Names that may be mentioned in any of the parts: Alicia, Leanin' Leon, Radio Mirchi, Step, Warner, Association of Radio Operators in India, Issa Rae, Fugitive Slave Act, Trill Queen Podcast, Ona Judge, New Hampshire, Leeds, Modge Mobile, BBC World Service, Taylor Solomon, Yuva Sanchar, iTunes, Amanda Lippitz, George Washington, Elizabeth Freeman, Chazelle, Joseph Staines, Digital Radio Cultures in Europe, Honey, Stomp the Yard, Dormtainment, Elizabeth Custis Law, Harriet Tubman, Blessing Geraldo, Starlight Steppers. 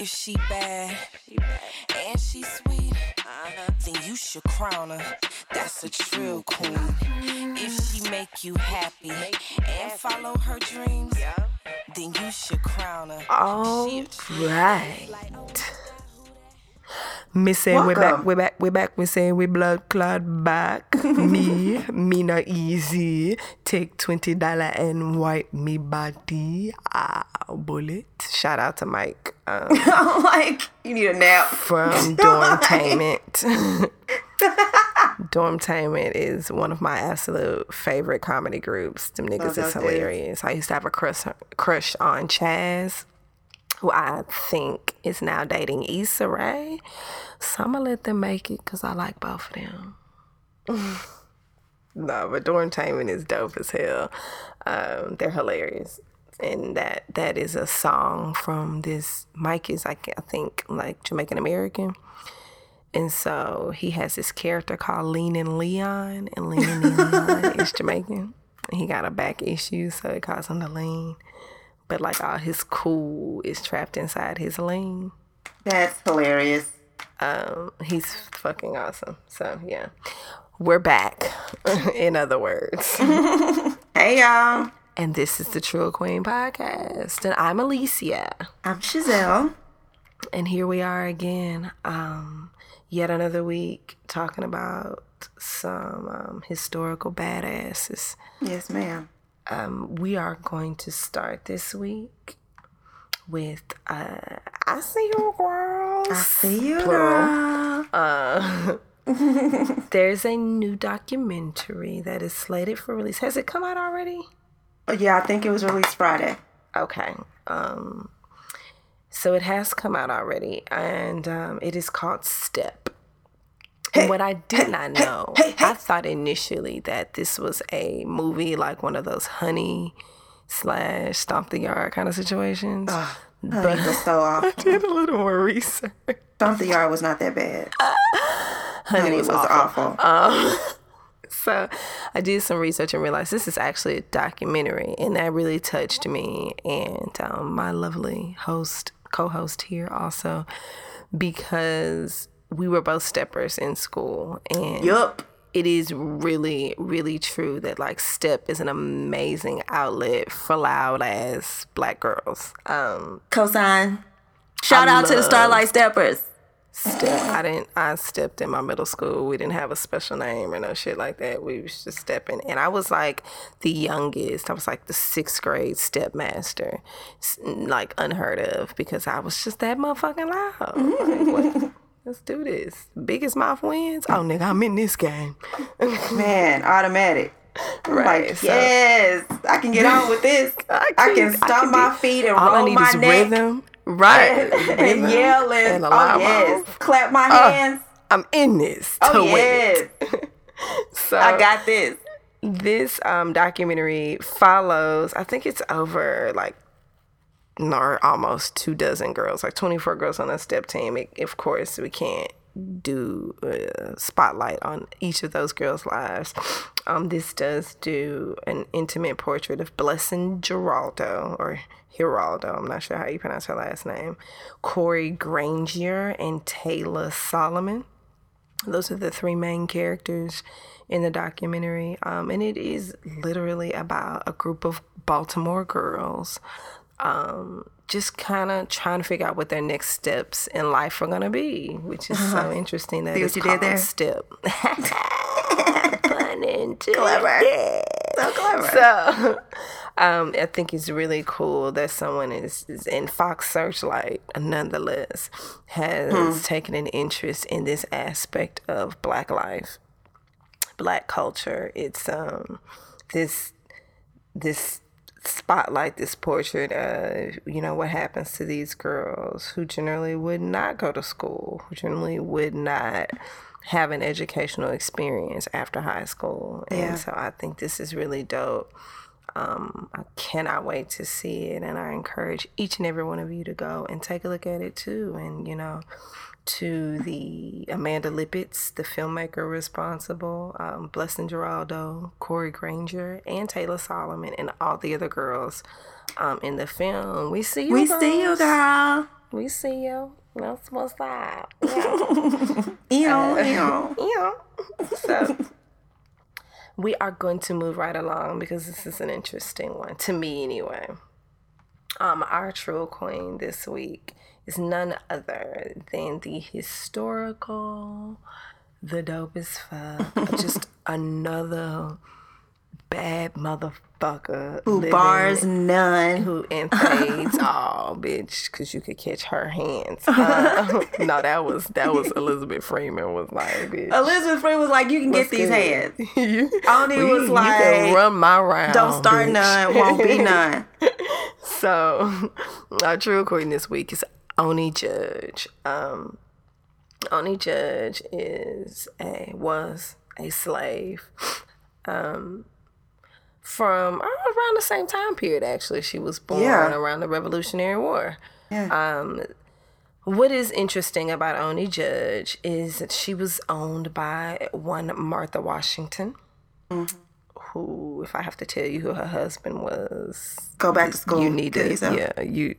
If she bad, and she sweet, then you should crown her. That's a Trill Queen. If she make you happy and follow her dreams, then you should crown her. All right. Miss saying we're back. Miss saying we blood clot back. me not easy. Take $20 and wipe me body. Bullet. Shout out to Mike. I'm like, you need a nap from Dormtainment. Dormtainment is one of my absolute favorite comedy groups. Them niggas is hilarious. I used to have a crush on Chaz, who I think is now dating Issa Rae. So I'm going to let them make it because I like both of them. No, but Dormtainment is dope as hell. They're hilarious. And that is a song from this, Mike is, I think, like Jamaican American. And so he has this character called Leanin' Leon. And Leanin' Leon is Jamaican. He got a back issue, so it caused him to lean. But like all his cool is trapped inside his lean. That's hilarious. He's fucking awesome. So yeah, we're back. In other words, hey y'all. And this is the Trill Queen Podcast, and I'm Alicia. I'm Chazelle. And here we are again. Yet another week talking about some historical badasses. Yes, ma'am. We are going to start this week with I see you, girls. I see you, girl. There's a new documentary that is slated for release. Has it come out already? Yeah, I think it was released Friday. Okay. So it has come out already, and it is called Step. And what I did not know, I thought initially that this was a movie like one of those Honey / Stomp the Yard kind of situations. Oh, but was so awful. I did a little more research. Stomp the Yard was not that bad. Honey was awful. So I did some research and realized this is actually a documentary, and that really touched me and my lovely co-host here also, because we were both steppers in school, and it is really, really true that like Step is an amazing outlet for loud ass Black girls. Cosign. Shout out to the Starlight Steppers. Step. I stepped in my middle school. We didn't have a special name or no shit like that. We was just stepping. And I was like the youngest. I was like the 6th grade stepmaster. Like unheard of, because I was just that motherfucking loud. Like, what? Let's do this. Biggest mouth wins. Oh, nigga, I'm in this game. Man, automatic. Right. Like, so, yes, I can get on with this. I can stomp my feet and roll my neck. Rhythm. Right. And yell and clap my hands. I'm in this to win. So I got this. This documentary follows, I think it's over like almost 24 girls, like 24 girls on a step team. Of course, we can't do a spotlight on each of those girls' lives. This does do an intimate portrait of Blessing Geraldo, or Geraldo, I'm not sure how you pronounce her last name, Corey Granger, and Taylor Solomon. Those are the three main characters in the documentary. And it is literally about a group of Baltimore girls just kind of trying to figure out what their next steps in life are going to be, which is so interesting that it's called Step. Clever. So clever. So I think it's really cool that someone is in Fox Searchlight, nonetheless, has taken an interest in this aspect of Black life, Black culture. It's this spotlight, this portrait of, you know, what happens to these girls who generally would not go to school, who generally would not have an educational experience after high school. Yeah. And so I think this is really dope. I cannot wait to see it, and I encourage each and every one of you to go and take a look at it too. And, you know, to the Amanda Lippitz, the filmmaker responsible, Blessing Geraldo, Corey Granger, and Taylor Solomon, and all the other girls in the film. We see you, girl. We see you. That's what's up. So we are going to move right along because this is an interesting one to me anyway. Our Trill Queen this week is none other than the historical, the dope as fuck, just another bad motherfucker. Who bars none. Who invades all, bitch, because you could catch her hands. No, that was Elizabeth Freeman was like, bitch. Elizabeth Freeman was like, you can get these hands. Oni was like, you can run my round. Don't start bitch. None, won't be none. So, our Trill Queen this week is Ona Judge. Ona Judge was a slave. From around the same time period, actually. She was born around the Revolutionary War. Yeah. What is interesting about Ona Judge is that she was owned by one Martha Washington, mm-hmm. who, if I have to tell you who her husband was... Go back to school. You need to... Yeah, you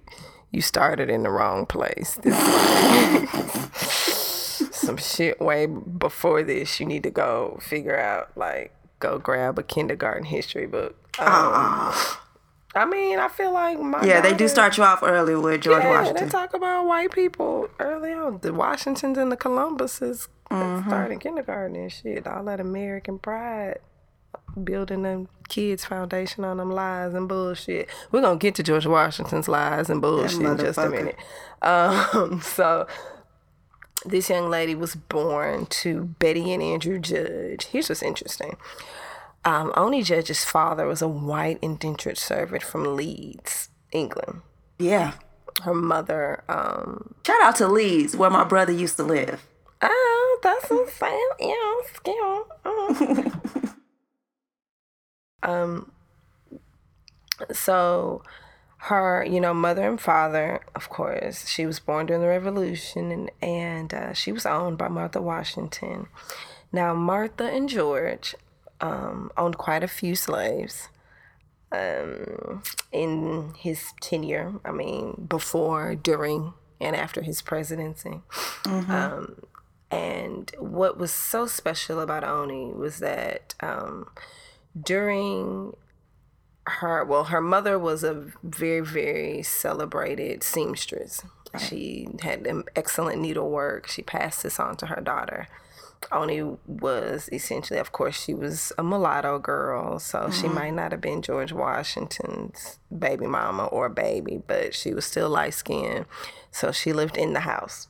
started in the wrong place. Some shit way before this. You need to go figure out, like... Go grab a kindergarten history book. I mean, I feel like my daughter, they do start you off early with George Washington. They talk about white people early on. The Washingtons and the Columbuses starting kindergarten and shit. All that American pride, building them kids' foundation on them lies and bullshit. We're gonna get to George Washington's lies and bullshit in just a minute. So. This young lady was born to Betty and Andrew Judge. Here's what's interesting. Ona Judge's father was a white indentured servant from Leeds, England. Yeah. Her mother... Shout out to Leeds, where my brother used to live. Oh, that's insane. Yeah, scary. So... Her, mother and father, of course, she was born during the Revolution, and she was owned by Martha Washington. Now, Martha and George owned quite a few slaves in his tenure. I mean, before, during, and after his presidency. Mm-hmm. And what was so special about Oni was that during... her mother was a very, very celebrated seamstress. Right. She had excellent needlework. She passed this on to her daughter. Oni was essentially, of course, she was a mulatto girl, so she might not have been George Washington's baby mama or baby, but she was still light-skinned, so she lived in the house.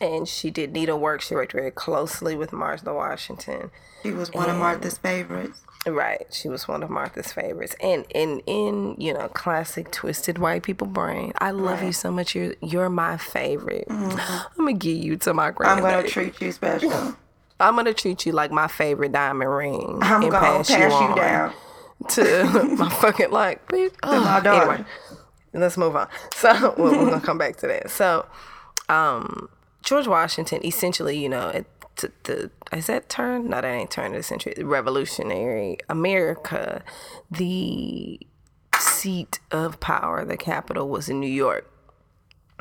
And she did needlework. She worked very closely with Martha Washington. She was one of Martha's favorites. Right. She was one of Martha's favorites. And in classic twisted white people brain, I love you so much. You're my favorite. Mm-hmm. I'm going to give you to my grandmother. I'm going to treat you special. I'm going to treat you like my favorite diamond ring. I'm going to pass you down. To my fucking, like, bitch. To my daughter. Anyway, let's move on. So we're going to come back to that. So George Washington, essentially, is that turn? No, that ain't turn of the century. Revolutionary America. The seat of power, the capital, was in New York.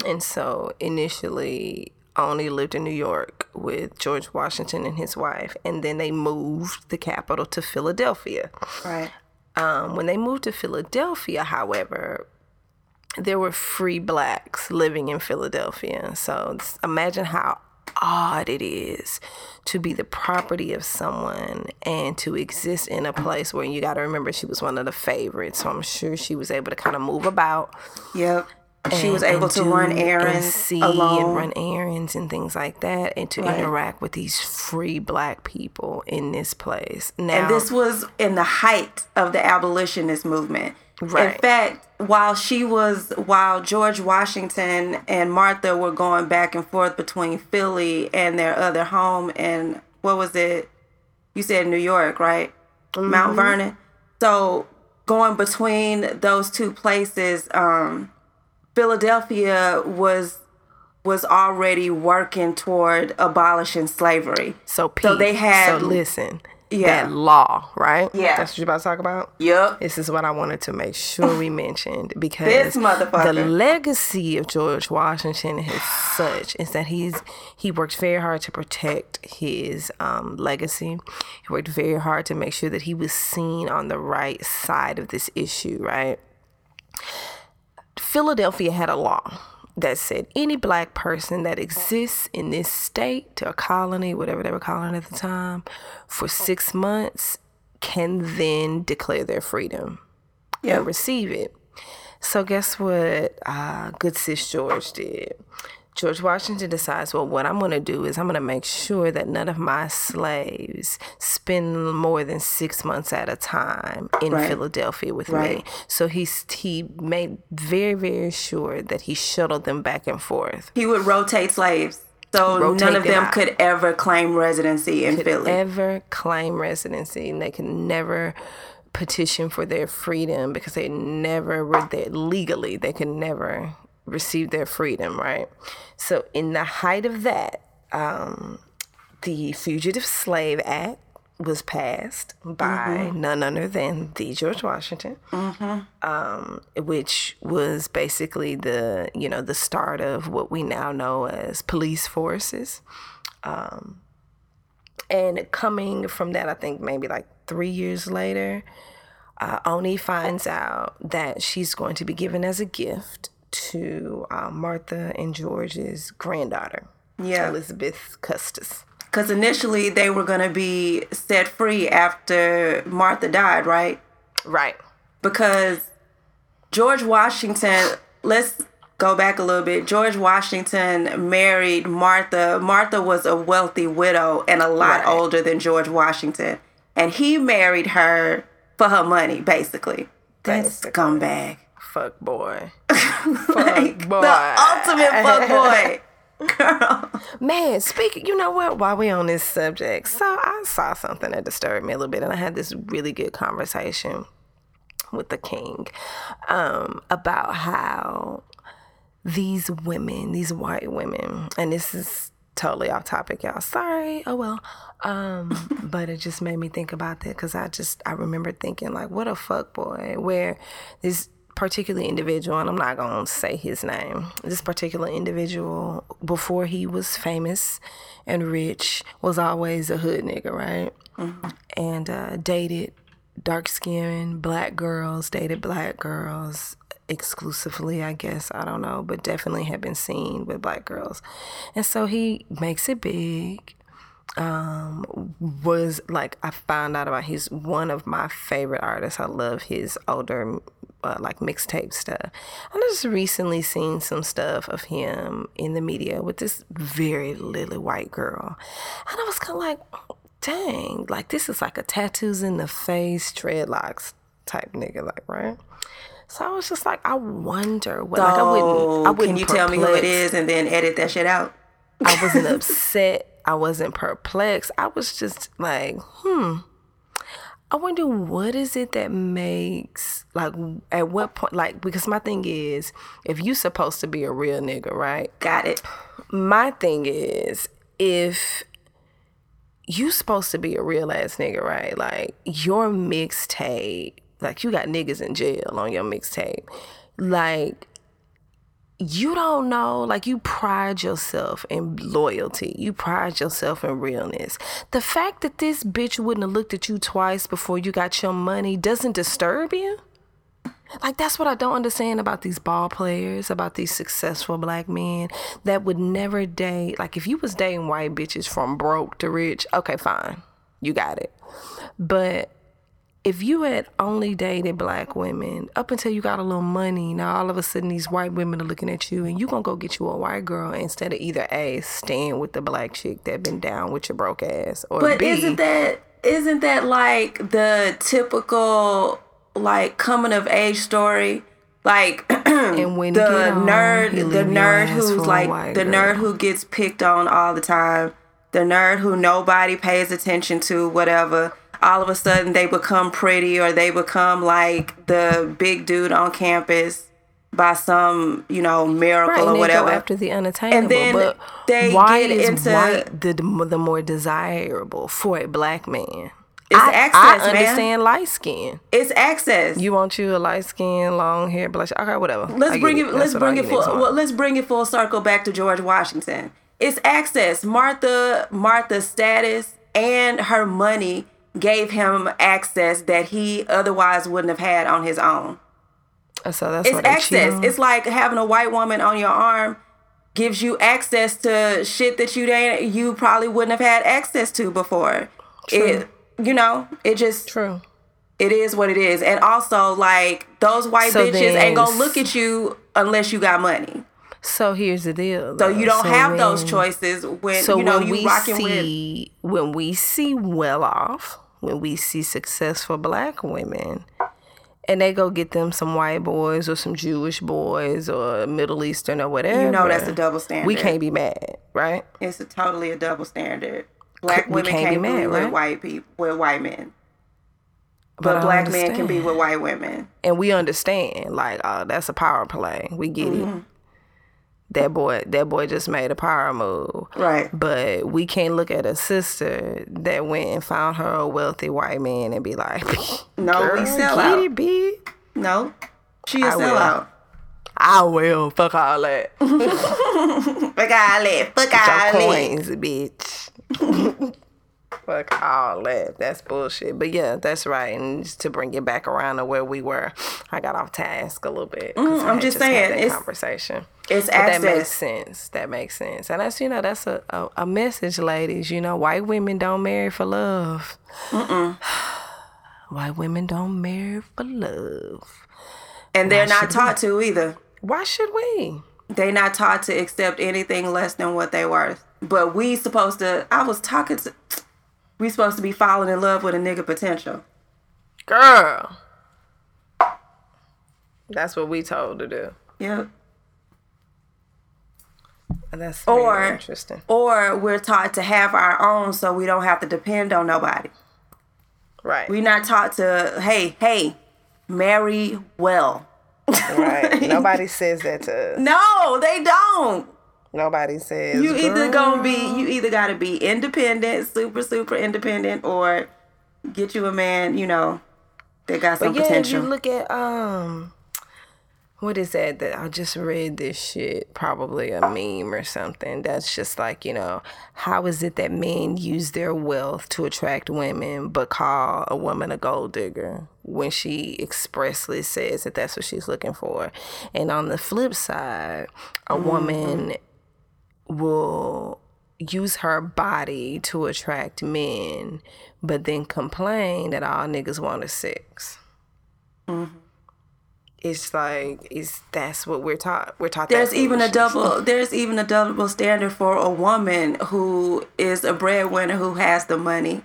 And so initially, Oni lived in New York with George Washington and his wife. And then they moved the capital to Philadelphia. Right. When they moved to Philadelphia, however... There were free blacks living in Philadelphia. So imagine how odd it is to be the property of someone and to exist in a place where you got to remember she was one of the favorites. So I'm sure she was able to kind of move about. Yep. She was able to run errands and see alone. And run errands and things like that and to interact with these free black people in this place. Now, and this was in the height of the abolitionist movement. Right. In fact, while George Washington and Martha were going back and forth between Philly and their other home and what was it? You said New York, right? Mm-hmm. Mount Vernon. So going between those two places, Philadelphia was already working toward abolishing slavery. So they had that law, right? Yeah. That's what you're about to talk about? Yep. This is what I wanted to make sure we mentioned, because this motherfucker. The legacy of George Washington is such, is that he worked very hard to protect his legacy. He worked very hard to make sure that he was seen on the right side of this issue, right? Philadelphia had a law that said any black person that exists in this state or colony, whatever they were calling it at the time, for 6 months can then declare their freedom and receive it. So guess what good sis George did? George Washington decides, well, what I'm going to do is I'm going to make sure that none of my slaves spend more than 6 months at a time in Philadelphia with me. So he made very, very sure that he shuttled them back and forth. He would rotate slaves. So none of them could ever claim residency in Philly. Could ever claim residency, and they could never petition for their freedom because they never were there legally. They could never receive their freedom, right? So in the height of that, the Fugitive Slave Act was passed by none other than the George Washington, which was basically the start of what we now know as police forces. And coming from that, I think maybe like 3 years later, Oni finds out that she's going to be given as a gift to Martha and George's granddaughter, Elizabeth Custis. Because initially they were going to be set free after Martha died, right? Right. Because George Washington, let's go back a little bit. George Washington married Martha. Martha was a wealthy widow and a lot older than George Washington. And he married her for her money, basically. That scumbag. Fuck boy. Fuck boy. The ultimate fuck boy. Girl. Man, speaking, you know what? While we're on this subject, so I saw something that disturbed me a little bit, and I had this really good conversation with the king about how these women, these white women, and this is totally off topic, y'all. Sorry. Oh, well. But it just made me think about that, because I remember thinking, like, what a fuck boy, where this particular individual, and I'm not going to say his name, this particular individual, before he was famous and rich, was always a hood nigga, right? Mm-hmm. And dated dark-skinned black girls, exclusively, I guess, I don't know, but definitely had been seen with black girls. And so he makes it big. I found out about, he's one of my favorite artists. I love his older mixtape stuff. I just recently seen some stuff of him in the media with this very lily white girl, and I was kind of like, oh, dang, like this is like a tattoos in the face, dreadlocks type nigga, like, right? So I was just like, I wonder what. So, like, I wouldn't. Can you tell me who it is and then edit that shit out? I wasn't upset. I wasn't perplexed. I was just like, I wonder what is it that makes, like, at what point, like, because my thing is, if you supposed to be a real nigga, right? Got it. My thing is, if you supposed to be a real ass nigga, right? Like, your mixtape, like, you got niggas in jail on your mixtape. Like, you don't know, like, you pride yourself in loyalty. You pride yourself in realness. The fact that this bitch wouldn't have looked at you twice before you got your money doesn't disturb you? Like, that's what I don't understand about these ball players, about these successful black men that would never date. Like, if you was dating white bitches from broke to rich, okay, fine. You got it. But if you had only dated black women up until you got a little money, now all of a sudden these white women are looking at you and you gonna go get you a white girl instead of either A, staying with the black chick that been down with your broke ass, or but B. But isn't that like the typical, like, coming of age story? Like, and when the nerd who's like the nerd who gets picked on all the time, the nerd who nobody pays attention to, whatever. All of a sudden they become pretty, or they become like the big dude on campus by some, miracle or whatever. They go after the unattainable. And then but they why get is into white the more desirable for a black man? It's access, man. I understand light skin. It's access. You want you a light skin, long hair, blush. Okay, whatever. Let's bring it full circle back to George Washington. It's access. Martha's status and her money gave him access that he otherwise wouldn't have had on his own. So that's it's access. It's like having a white woman on your arm gives you access to shit that you probably wouldn't have had access to before. True. It is what it is. And also, like, those white bitches ain't gonna look at you unless you got money. So here's the deal, though. So you don't have those choices when we see well off, when we see successful black women, and they go get them some white boys or some Jewish boys or Middle Eastern or whatever. You know that's a double standard. We can't be mad, right? It's totally a double standard. Black women can't be with white people, with white men. But black men can be with white women. And we understand, like, oh, that's a power play. We get it. That boy just made a power move. Right. But we can't look at a sister that went and found her a wealthy white man and be like, no, we sell out. Get it, B. No, she a sellout. I will. Fuck all that. Fuck all that. Your coins, bitch. Fuck all that. That's bullshit. But yeah, that's right. And just to bring it back around to where we were, I got off task a little bit. I'm just saying, had that conversation. It's access. That makes sense. And that's a message, ladies. White women don't marry for love. White women don't marry for love. And they're not taught to either. Why should we? They're not taught to accept anything less than what they're worth. But we supposed to be falling in love with a nigga potential. Girl. That's what we told to do. Yep. And that's very interesting. Or we're taught to have our own so we don't have to depend on nobody. Right. We're not taught to, hey, marry well. Right. Nobody says that to us. No, they don't. Nobody says you either gotta be independent, super, super independent, or get you a man, that got some potential. If you look at what is that? That I just read this shit, probably a meme or something. That's just like, how is it that men use their wealth to attract women but call a woman a gold digger when she expressly says that that's what she's looking for? And on the flip side, a woman will use her body to attract men but then complain that all niggas want a sex. Mm-hmm. It's like, that's what we're taught. We're taught. There's even a double standard for a woman who is a breadwinner who has the money,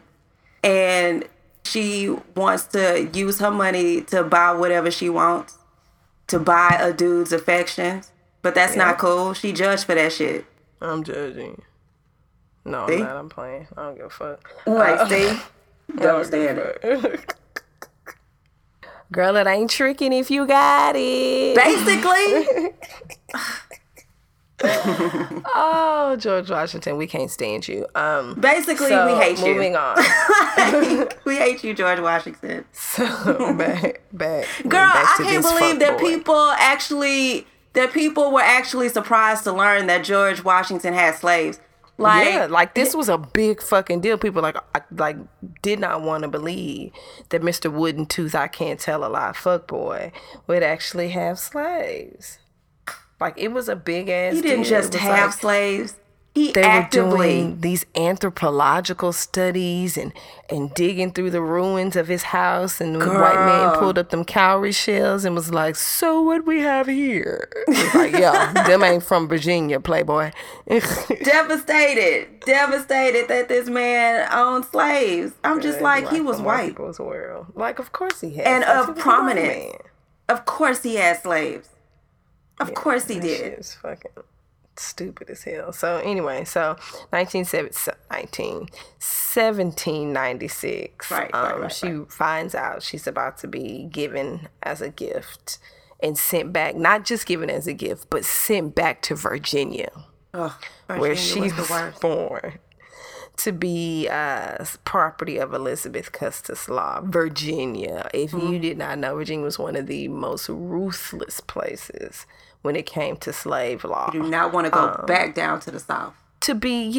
and she wants to use her money to buy whatever she wants, to buy a dude's affections. But that's not cool. She judged for that shit. I'm judging. No, see? I'm not. I'm playing. I don't give a fuck. Like, see, double standard. Girl, it ain't tricking if you got it. Basically. Oh, George Washington, we can't stand you. Basically, we hate you. Moving on. We hate you, George Washington. So, back. Girl, I can't believe that people were actually surprised to learn that George Washington had slaves. This was a big fucking deal. People did not want to believe that Mr. Wooden Tooth, I can't tell a lie, fuck boy, would actually have slaves. Like, it was a big ass. He didn't deal. Just have slaves. They were doing these anthropological studies and digging through the ruins of his house, and the white man pulled up them cowrie shells and was like, so what we have here? Like, yeah, them ain't from Virginia, playboy. Devastated that this man owned slaves. I'm just like, he was white. Like, of course he had. And of prominence. Of course he had slaves. Of course he did. Shit was fucking stupid as hell. So anyway, 1796, right, she finds out she's about to be given as a gift and sent back, not just given as a gift, but sent back to Virginia, where she was born, to be property of Elizabeth Custis Law, Virginia. If you did not know, Virginia was one of the most ruthless places when it came to slave law. You do not want to go back down to the South. To be,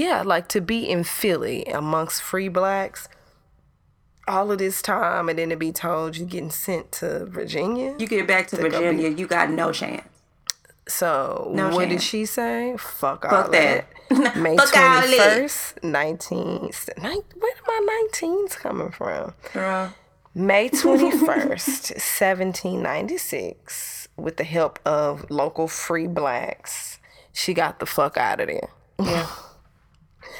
to be in Philly amongst free blacks all of this time, and then to be told you're getting sent to Virginia. You get back to Virginia, you got no chance. So, what did she say? Fuck all that. May 21st, 19... Where are my 19s coming from? Girl. May 21st, 1796, with the help of local free blacks, she got the fuck out of there. Yeah.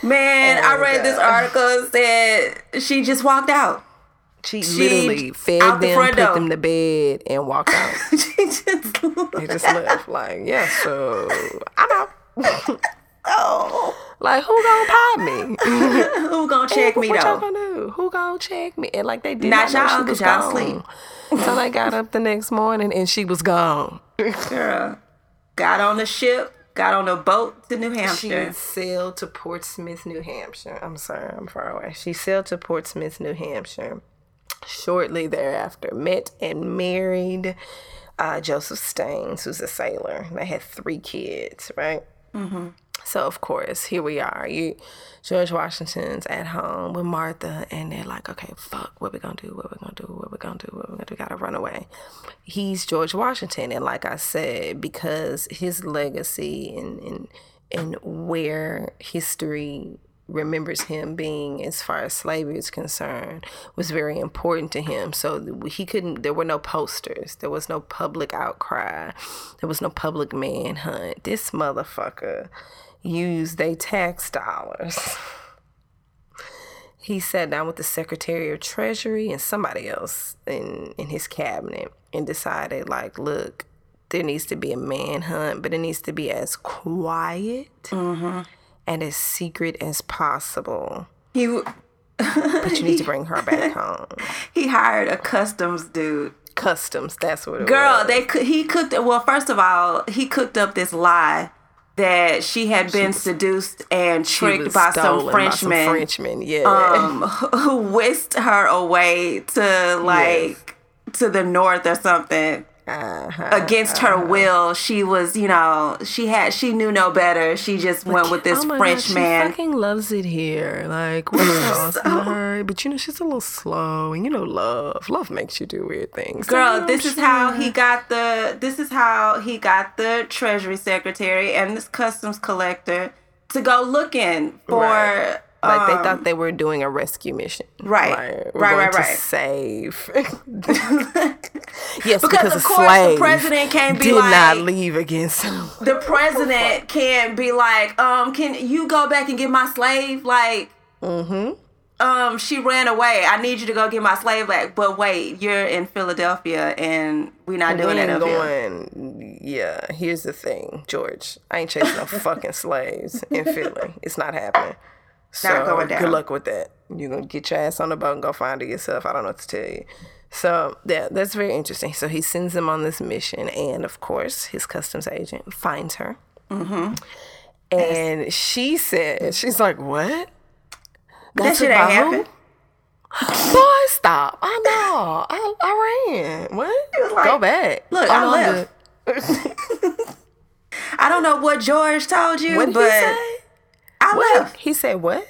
Man, I read this article that she just walked out. She literally fed them, put them to bed, and walked out. They just left. So I'm out. Who gonna pop me? Who gonna check me, what y'all gonna do? Who gonna check me? And they did not know she was gone. So they got up the next morning, and she was gone. Girl, got on the ship. Got on a boat to New Hampshire. She sailed to Portsmouth, New Hampshire. I'm sorry, I'm far away. She sailed to Portsmouth, New Hampshire. Shortly thereafter, met and married Joseph Staines, who's a sailor. They had 3 kids, right? Mm-hmm. So, of course, here we are. George Washington's at home with Martha, and they're like, okay, fuck, what we gonna do? We gotta run away. He's George Washington, and like I said, because his legacy and where history remembers him being as far as slavery is concerned was very important to him. So there were no posters. There was no public outcry. There was no public manhunt. This motherfucker used their tax dollars. He sat down with the Secretary of Treasury and somebody else in his cabinet and decided, look, there needs to be a manhunt, but it needs to be as quiet and as secret as possible. But you need to bring her back home. He hired a customs dude. Customs, that's what it was. First of all, he cooked up this lie that she had been seduced and tricked by some Frenchman. Who whisked her away to to the north or something. Against her will, she was, she knew no better. She just went with this French man. She fucking loves it here. But she's a little slow, and love makes you do weird things. Girl, this is how he got the Treasury Secretary and this customs collector to go looking for. Right. They thought they were doing a rescue mission. Right. We're going to save. Yes, because of course the president can't be did not leave against him. The president can't be can you go back and get my slave? She ran away. I need you to go get my slave back. But wait, you're in Philadelphia and we're not doing that. Here's the thing, George. I ain't chasing no fucking slaves in Philly. It's not happening. So good luck with that. You're going to get your ass on the boat and go find it yourself. I don't know what to tell you. So, yeah, that's very interesting. So he sends them on this mission. And, of course, his customs agent finds her. Mm-hmm. And she said, she's like, what? That shit ain't happened. Boy, stop. I know. I ran. What? He was like, go back. Look, I left. I don't know what George told you, but... He say? He said, what?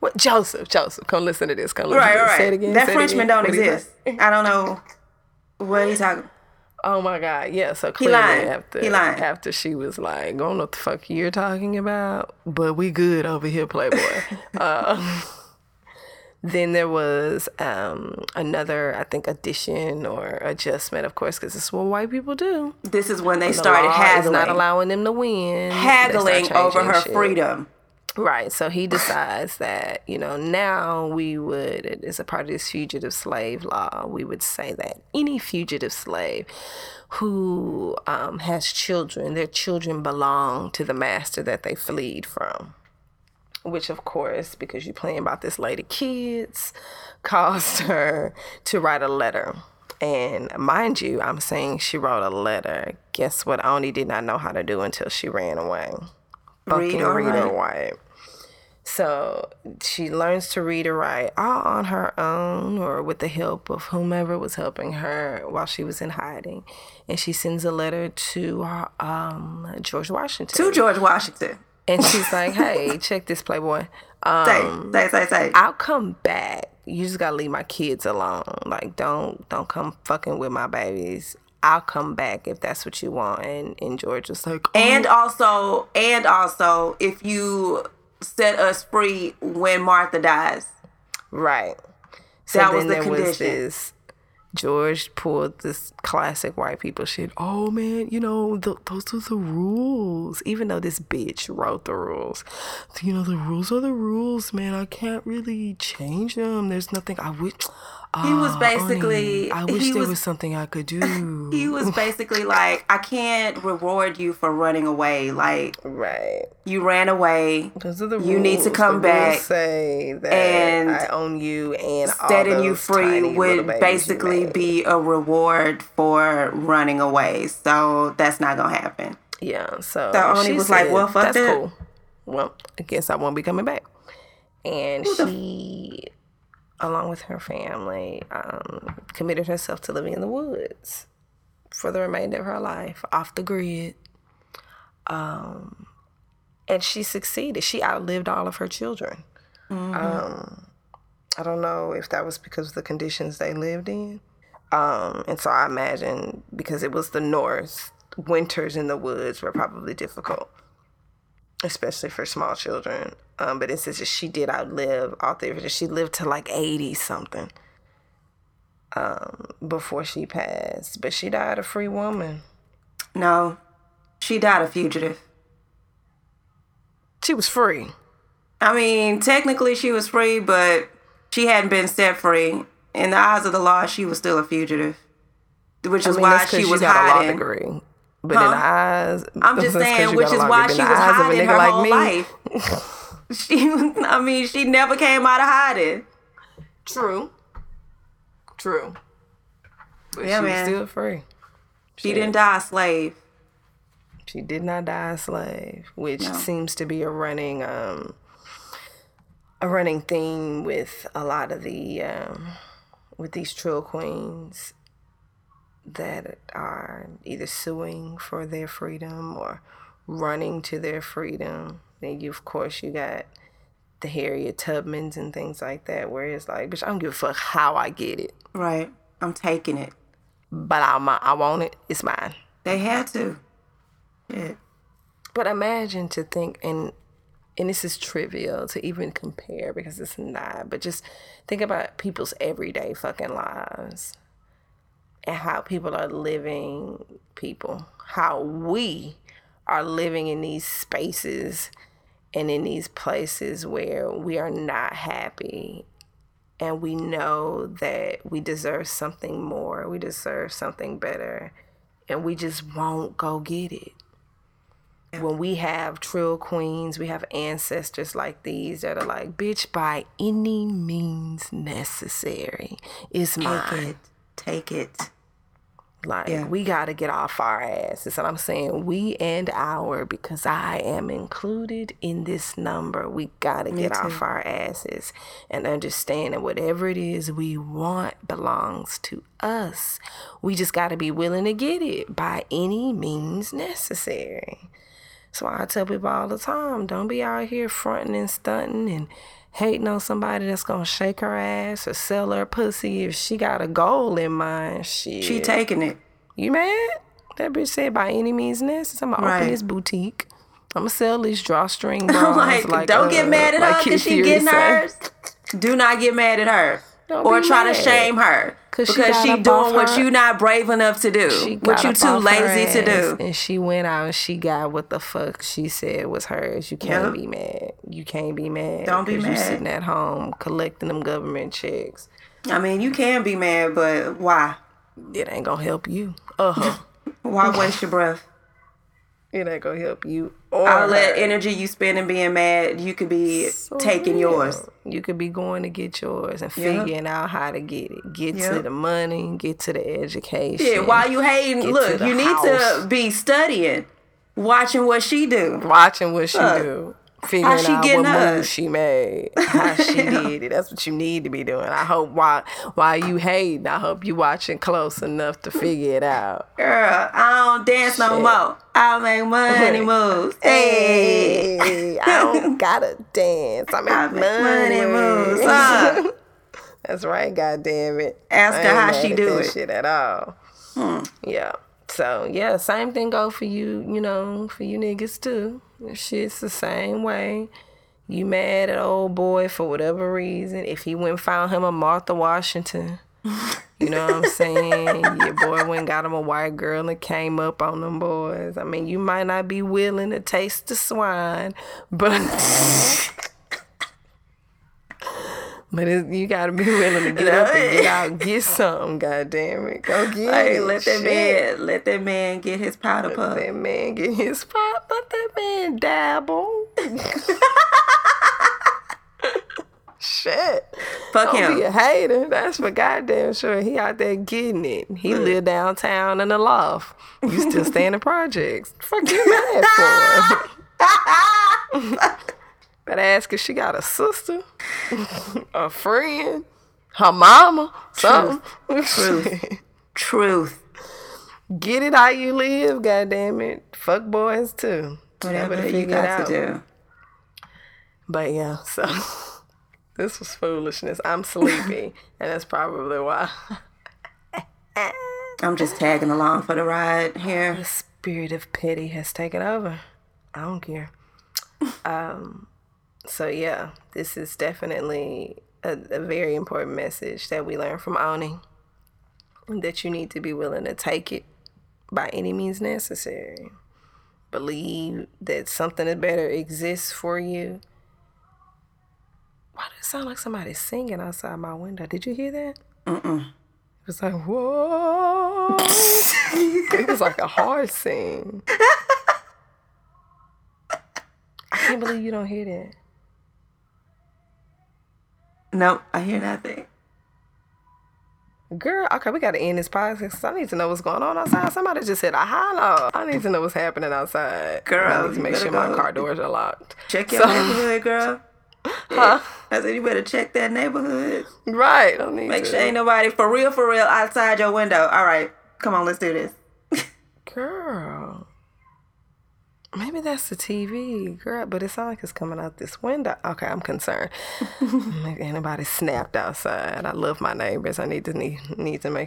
What? Joseph, come listen to this. Right. Say it again. That Frenchman don't exist. I don't know what he's talking about. Oh, my God. Yeah, so clearly after she was like, I don't know what the fuck you're talking about, but we good over here, Playboy. Then there was another, I think, addition or adjustment, of course, because this is what white people do. This is when they started haggling. Not allowing them to win. Haggling over her freedom. Right. So he decides that, now we would, as a part of this fugitive slave law, we would say that any fugitive slave who has children, their children belong to the master that they fled from. Which, of course, because you're playing about this lady kids, caused her to write a letter. And mind you, I'm saying she wrote a letter. Guess what Oni did not know how to do until she ran away. Fucking read or write. So she learns to read and write all on her own or with the help of whomever was helping her while she was in hiding. And she sends a letter to George Washington. To George Washington. And she's like, hey, check this, Playboy. Say. I'll come back. You just got to leave my kids alone. Like, don't come fucking with my babies. I'll come back if that's what you want. And George was like, oh. And also, if you set us free when Martha dies. Right. So that was the condition. Was this, George pulled this classic white people shit. Oh, man, you know, those are the rules. Even though this bitch wrote the rules. You know, the rules are the rules, man. I can't really change them. There's nothing I would... He was basically... Honey, I wish there was something I could do. He was basically like, I can't reward you for running away. Like, right. You ran away. Those are the rules. You need to come back. Say that and I own you and all those setting you free would basically be a reward for running away. So that's not going to happen. Yeah. So Oni was like, well, fuck that. That's cool. Well, I guess I won't be coming back. And she... along with her family, committed herself to living in the woods for the remainder of her life, off the grid. And she succeeded. She outlived all of her children. Mm-hmm. I don't know if that was because of the conditions they lived in. And so I imagine, because it was the North, winters in the woods were probably difficult, especially for small children. But it says that she did outlive all three. She lived to like 80-something before she passed. But she died a free woman. No, she died a fugitive. She was free. I mean, technically she was free, but she hadn't been set free. In the eyes of the law, she was still a fugitive, which is why she was hiding. A law degree. But in the eyes... I'm just saying, which is why she was hiding her whole life. She never came out of hiding. True. But yeah, she was still free. She didn't die a slave. She did not die a slave, which seems to be a running theme with a lot of the with these Trill Queens that are either suing for their freedom or running to their freedom. Then you got the Harriet Tubmans and things like that, where it's like, bitch, I don't give a fuck how I get it. Right, I'm taking it, but I want it. It's mine. They had to. Yeah. But imagine to think, and this is trivial to even compare because it's not. But just think about people's everyday fucking lives and how people are living. People, how we are living in these spaces and in these places where we are not happy and we know that we deserve something more, we deserve something better, and we just won't go get it. When we have Trill Queens, we have ancestors like these that are like, bitch, by any means necessary, it's mine. Take it. Like, we got to get off our asses. And I'm saying we and our, because I am included in this number. We got to get off our asses and understand that whatever it is we want belongs to us. We just got to be willing to get it by any means necessary. So I tell people all the time, don't be out here fronting and stunting and hating on somebody that's going to shake her ass or sell her pussy if she got a goal in mind. Shit. She taking it. You mad? That bitch said by any means necessary. I'm going to open this boutique. I'm going to sell these drawstring bras. like, don't get mad at her because she getting hers. Do not get mad at her. Or try to shame her. Because she doing what you not brave enough to do. What you too lazy to do. And she went out and she got what the fuck she said was hers. You can't be mad. You can't be mad. Don't be mad. You sitting at home collecting them government checks. I mean, you can be mad, but why? It ain't gonna help you. Why waste your breath? It ain't gonna help you. All that energy you spend in being mad, you could be taking yours. You could be going to get yours and figuring out how to get it. Get to the money, get to the education. Yeah, while you hating, look, you need to be studying, watching what she do. figuring out what move she made, how she did it. That's what you need to be doing. I hope while you hating, I hope you watching close enough to figure it out. Girl, I don't dance no more. I make money moves. Hey, I don't gotta dance. I make money moves. That's right. Goddamn it. Ask her how she do it. Shit at all. Yeah. So yeah, same thing go for you. You know, for you niggas too. Shit's the same way. You mad at old boy for whatever reason. If he went and found him a Martha Washington, you know what I'm saying? Your boy went and got him a white girl and came up on them boys. I mean, you might not be willing to taste the swine, but you gotta be willing to get up and get out, get something. Goddamn it, go get it. Let that man get his powder puff. Let that man get his powder. Let that man dabble. Shit, fuck him. Don't be a hater. That's for goddamn sure. He out there getting it. He live downtown in the loft. You still stay in the projects. Fuck you mad for? Better ask if she got a sister, a friend, her mama, something. Truth. Get it how you live, goddamn it. Fuck boys too. Whatever you got to do. But yeah, so this was foolishness. I'm sleepy, and that's probably why. I'm just tagging along for the ride here. The spirit of pity has taken over. I don't care. So yeah, this is definitely a very important message that we learn from Oni, that you need to be willing to take it by any means necessary. Believe that something better exists for you. Why does it sound like somebody's singing outside my window? Did you hear that? Mm-mm. It was like, whoa. It was like a hard sing. I can't believe you don't hear that. Nope, I hear nothing. Girl, okay, we gotta end this podcast because I need to know what's going on outside. Somebody just hit a hollow. I need to know what's happening outside. Girl, I need to make sure my car doors are locked. Check your neighborhood, girl. Huh? I said you better check that neighborhood. Right. Don't need. Make sure ain't nobody for real outside your window. All right, come on, let's do this. Girl, maybe that's the TV, girl, but it sounds like it's coming out this window. Okay, I'm concerned. Maybe anybody snapped outside. I love my neighbors. I need to make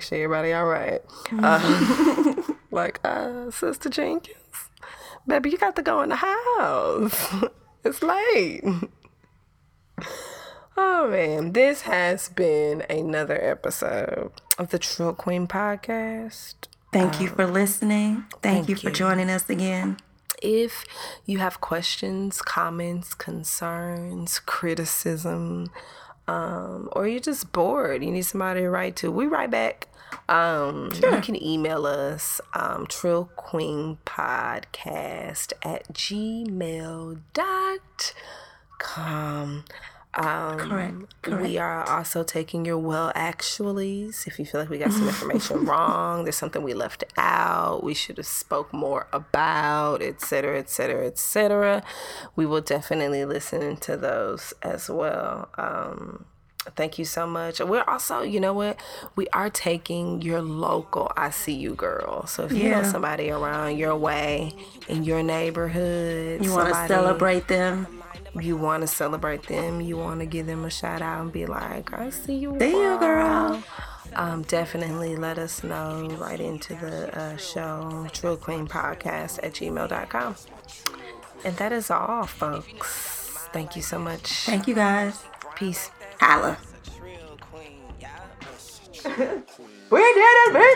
sure everybody all right. Sister Jenkins, baby, you got to go in the house. It's late. Oh, man. This has been another episode of the Trill Queen Podcast. Thank you for listening. Thank you for joining us again. If you have questions, comments, concerns, criticism, or you're just bored, you need somebody to write to, we write back. Sure. You can email us, trillqueenpodcast@gmail.com. Correct. We are also taking your well actuallys. If you feel like we got some information wrong, there's something we left out, we should have spoke more about, etc. We will definitely listen to those as well. Thank you so much. We're also, you know what, we are taking your local I see you girl. So if you know somebody around your way in your neighborhood, you want to celebrate them. You want to celebrate them. You want to give them a shout out and be like, I see you. There you go, girl. Definitely let us know right into the show, trillqueenpodcast@gmail.com. And that is all, folks. Thank you so much. Thank you, guys. Peace. Holla. We did it, man.